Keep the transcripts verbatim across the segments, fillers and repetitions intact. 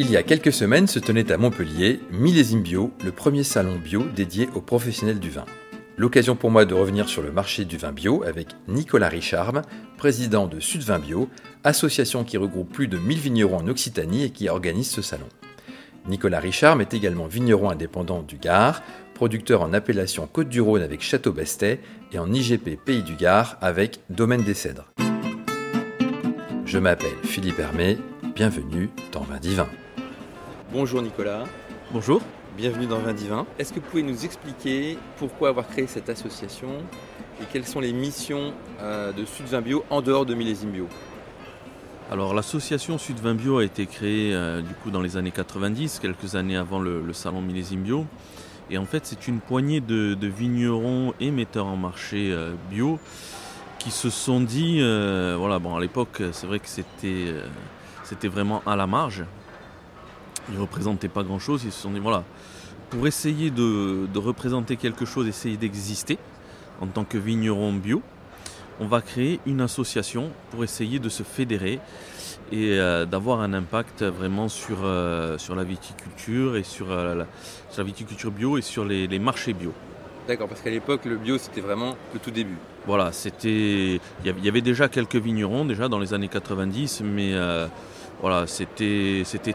Il y a quelques semaines se tenait à Montpellier Millésime Bio, le premier salon bio dédié aux professionnels du vin. L'occasion pour moi de revenir sur le marché du vin bio avec Nicolas Richarme, président de Sudvinbio, association qui regroupe plus de mille vignerons en Occitanie et qui organise ce salon. Nicolas Richarme est également vigneron indépendant du Gard, producteur en appellation Côtes du Rhône avec Château Bastet et en I G P Pays du Gard avec Domaine des Cèdres. Je m'appelle Philippe Hermé, bienvenue dans vingt Divin. Bonjour Nicolas. Bonjour. Bienvenue dans vingt Divin. Est-ce que vous pouvez nous expliquer pourquoi avoir créé cette association et quelles sont les missions de Sudvinbio en dehors de Millésime Bio ? Alors l'association Sudvinbio a été créée euh, du coup dans les années quatre-vingt-dix, quelques années avant le, le salon Millésime Bio. Et en fait c'est une poignée de, de vignerons et metteurs en marché euh, bio qui se sont dit, euh, voilà bon à l'époque c'est vrai que c'était, euh, c'était vraiment à la marge, ils ne représentaient pas grand chose, ils se sont dit voilà, pour essayer de, de représenter quelque chose, essayer d'exister en tant que vigneron bio, on va créer une association pour essayer de se fédérer et euh, d'avoir un impact vraiment sur, euh, sur la viticulture et sur, euh, la, sur la viticulture bio et sur les, les marchés bio. D'accord, parce qu'à l'époque, le bio, c'était vraiment le tout début. Voilà, c'était, il y avait déjà quelques vignerons déjà dans les années quatre-vingt-dix, mais euh, voilà, c'était, c'était,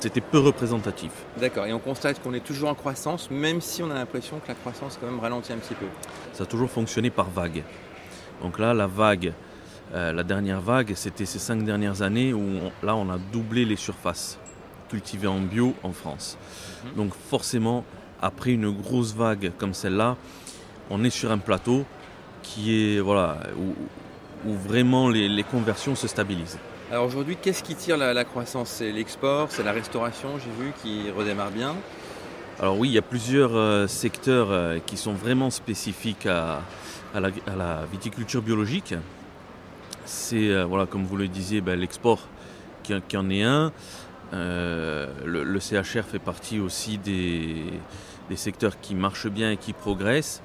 c'était peu représentatif. D'accord, et on constate qu'on est toujours en croissance, même si on a l'impression que la croissance quand même ralentit un petit peu. Ça a toujours fonctionné par vagues. Donc là, la vague, euh, la dernière vague, c'était ces cinq dernières années où on, là, on a doublé les surfaces cultivées en bio en France. Mmh. Donc forcément, après une grosse vague comme celle-là, on est sur un plateau qui est, voilà, où, où vraiment les, les conversions se stabilisent. Alors aujourd'hui, qu'est-ce qui tire la, la croissance ? C'est l'export, c'est la restauration, j'ai vu, qui redémarre bien. Alors oui, il y a plusieurs euh, secteurs euh, qui sont vraiment spécifiques à... À la, à la viticulture biologique, c'est euh, voilà, comme vous le disiez, ben, l'export qui, qui en est un. Euh, le, le C H R fait partie aussi des, des secteurs qui marchent bien et qui progressent.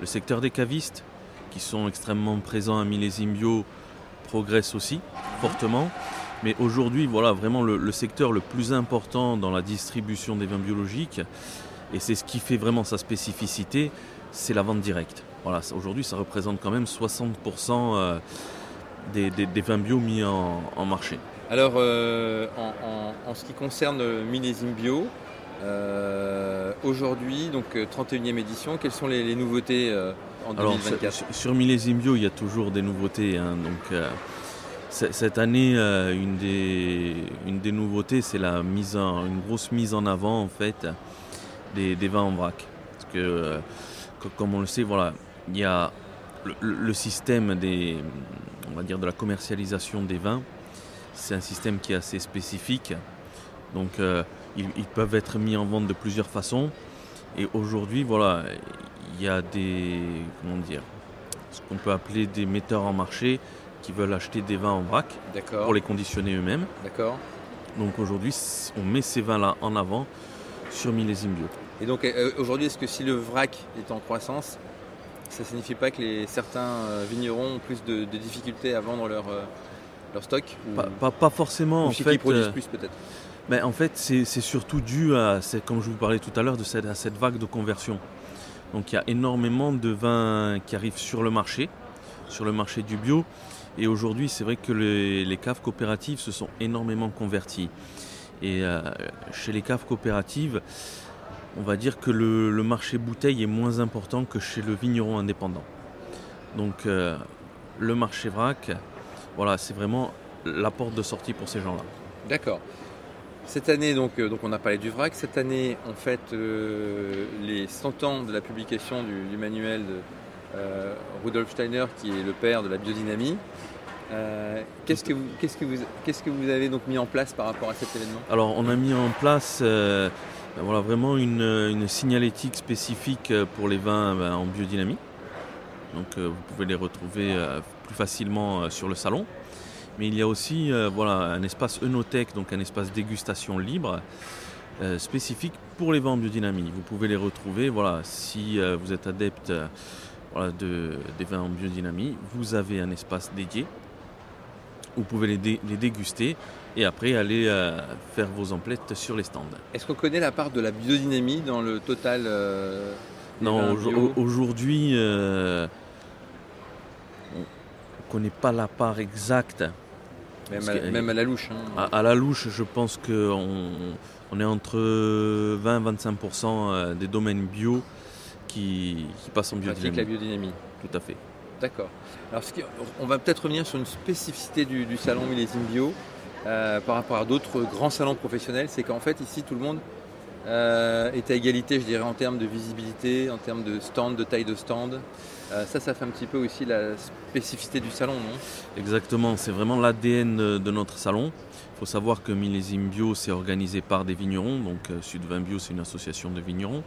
Le secteur des cavistes, qui sont extrêmement présents à Millésime Bio, progresse aussi fortement. Mais aujourd'hui, voilà vraiment le, le secteur le plus important dans la distribution des vins biologiques, et c'est ce qui fait vraiment sa spécificité, c'est la vente directe. Voilà, aujourd'hui, ça représente quand même soixante pour cent des, des, des vins bio mis en, en marché. Alors, euh, en, en, en ce qui concerne Millésime Bio, euh, aujourd'hui, donc trente et unième édition, quelles sont les, les nouveautés euh, en deux mille vingt-quatre ? Alors, sur, sur Millésime Bio, il y a toujours des nouveautés. Hein, donc, euh, cette année, euh, une, des, une des nouveautés, c'est la mise en, une grosse mise en avant en fait, des, des vins en vrac. Parce que, euh, comme on le sait, voilà, il y a le, le système des, on va dire de la commercialisation des vins, c'est un système qui est assez spécifique. Donc, euh, ils, ils peuvent être mis en vente de plusieurs façons. Et aujourd'hui, voilà, il y a des, comment dire, ce qu'on peut appeler des metteurs en marché qui veulent acheter des vins en vrac. D'accord. Pour les conditionner eux-mêmes. D'accord. Donc aujourd'hui, on met ces vins-là en avant sur Millésime Bio. Et donc aujourd'hui, est-ce que si le vrac est en croissance, ça ne signifie pas que les, certains vignerons ont plus de, de difficultés à vendre leur, leur stock ou, pas, pas, pas forcément. En fait, ils produisent plus peut-être. Ben, en fait, c'est, c'est surtout dû, à, c'est, comme je vous parlais tout à l'heure, de cette, à cette vague de conversion. Donc il y a énormément de vins qui arrivent sur le marché, sur le marché du bio. Et aujourd'hui, c'est vrai que les, les caves coopératives se sont énormément converties. Et euh, chez les caves coopératives, on va dire que le, le marché bouteille est moins important que chez le vigneron indépendant. Donc euh, le marché vrac, voilà, c'est vraiment la porte de sortie pour ces gens-là. D'accord. Cette année, donc, euh, donc on a parlé du vrac. Cette année, on fête euh, les cent ans de la publication du, du manuel de euh, Rudolf Steiner, qui est le père de la biodynamie. Euh, qu'est-ce, que vous, qu'est-ce, que vous, qu'est-ce que vous avez donc mis en place par rapport à cet événement ? Alors, on a mis en place... Euh, Ben voilà, vraiment une, une signalétique spécifique pour les vins ben, en biodynamie. Donc euh, vous pouvez les retrouver euh, plus facilement euh, sur le salon. Mais il y a aussi euh, voilà, un espace œnothèque, donc un espace dégustation libre euh, spécifique pour les vins en biodynamie. Vous pouvez les retrouver voilà, si euh, vous êtes adepte euh, voilà, de, des vins en biodynamie. Vous avez un espace dédié vous pouvez les, dé- les déguster et après aller euh, faire vos emplettes sur les stands. Est-ce qu'on connaît la part de la biodynamie dans le total euh, Non, au- aujourd'hui, euh, on ne connaît pas la part exacte. Même, à, que, même à la louche. Hein. À, à la louche, je pense qu'on on est entre vingt à vingt-cinq pour cent des domaines bio qui, qui passent en biodynamie. Pratique la biodynamie. Tout à fait. D'accord. Alors, ce qui, on va peut-être revenir sur une spécificité du, du salon Millésime Bio euh, par rapport à d'autres grands salons professionnels, c'est qu'en fait ici tout le monde euh, est à égalité, je dirais, en termes de visibilité, en termes de stand, de taille de stand. Euh, ça, ça fait un petit peu aussi la spécificité du salon, non ? Exactement. C'est vraiment l'A D N de notre salon. Il faut savoir que Millésime Bio, c'est organisé par des vignerons. Donc, euh, Sudvinbio, c'est une association de vignerons.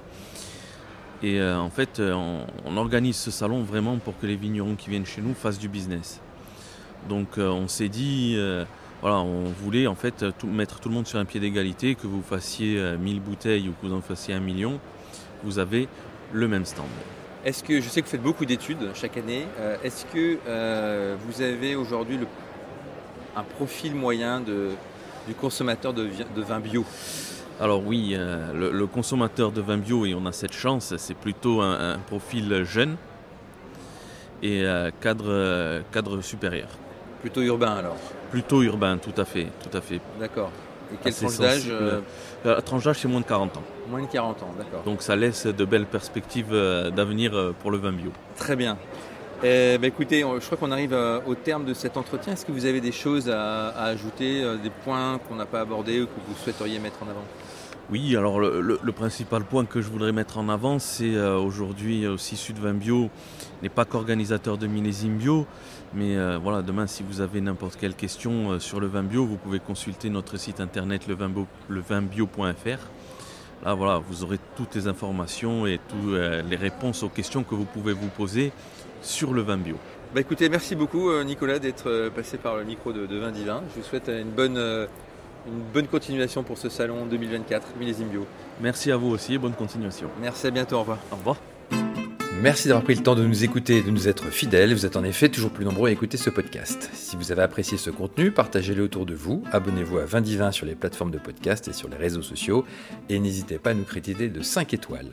Et euh, en fait, on, on organise ce salon vraiment pour que les vignerons qui viennent chez nous fassent du business. Donc, euh, on s'est dit, euh, voilà, on voulait en fait tout, mettre tout le monde sur un pied d'égalité, que vous fassiez euh, mille bouteilles ou que vous en fassiez un million, vous avez le même stand. Est-ce que, je sais que vous faites beaucoup d'études chaque année, euh, est-ce que euh, vous avez aujourd'hui le, un profil moyen de, du consommateur de, de vin bio ? Alors oui, euh, le, le consommateur de vin bio, et on a cette chance, c'est plutôt un, un profil jeune et euh, cadre, euh, cadre supérieur. Plutôt urbain alors ? Plutôt urbain, tout à fait, tout à fait. D'accord. Et quelle tranche d'âge ? euh... La tranche d'âge, c'est moins de quarante ans. Moins de quarante ans, d'accord. Donc ça laisse de belles perspectives d'avenir pour le vin bio. Très bien. Eh bien, écoutez, je crois qu'on arrive au terme de cet entretien. Est-ce que vous avez des choses à, à ajouter, des points qu'on n'a pas abordés ou que vous souhaiteriez mettre en avant ? Oui, alors le, le, le principal point que je voudrais mettre en avant, c'est euh, aujourd'hui aussi Sudvinbio n'est pas qu'organisateur de Millésime Bio, mais euh, voilà, demain si vous avez n'importe quelle question euh, sur le vin bio, vous pouvez consulter notre site internet levinbio point fr. Là, voilà, vous aurez toutes les informations et toutes euh, les réponses aux questions que vous pouvez vous poser sur le vin bio. Bah écoutez, merci beaucoup Nicolas d'être passé par le micro de, de vingt Divin. Je vous souhaite une bonne, une bonne continuation pour ce salon deux mille vingt-quatre Millésime Bio. Merci à vous aussi et bonne continuation. Merci, à bientôt, au revoir. Au revoir. Merci d'avoir pris le temps de nous écouter et de nous être fidèles. Vous êtes en effet toujours plus nombreux à écouter ce podcast. Si vous avez apprécié ce contenu, partagez-le autour de vous, abonnez-vous à vingt Divin sur les plateformes de podcast et sur les réseaux sociaux et n'hésitez pas à nous critiquer de cinq étoiles.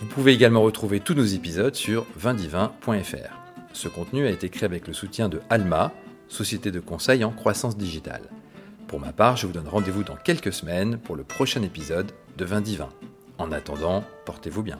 Vous pouvez également retrouver tous nos épisodes sur vingt divin point fr. Ce contenu a été créé avec le soutien de Alma, société de conseil en croissance digitale. Pour ma part, je vous donne rendez-vous dans quelques semaines pour le prochain épisode de vingt Divin. En attendant, portez-vous bien.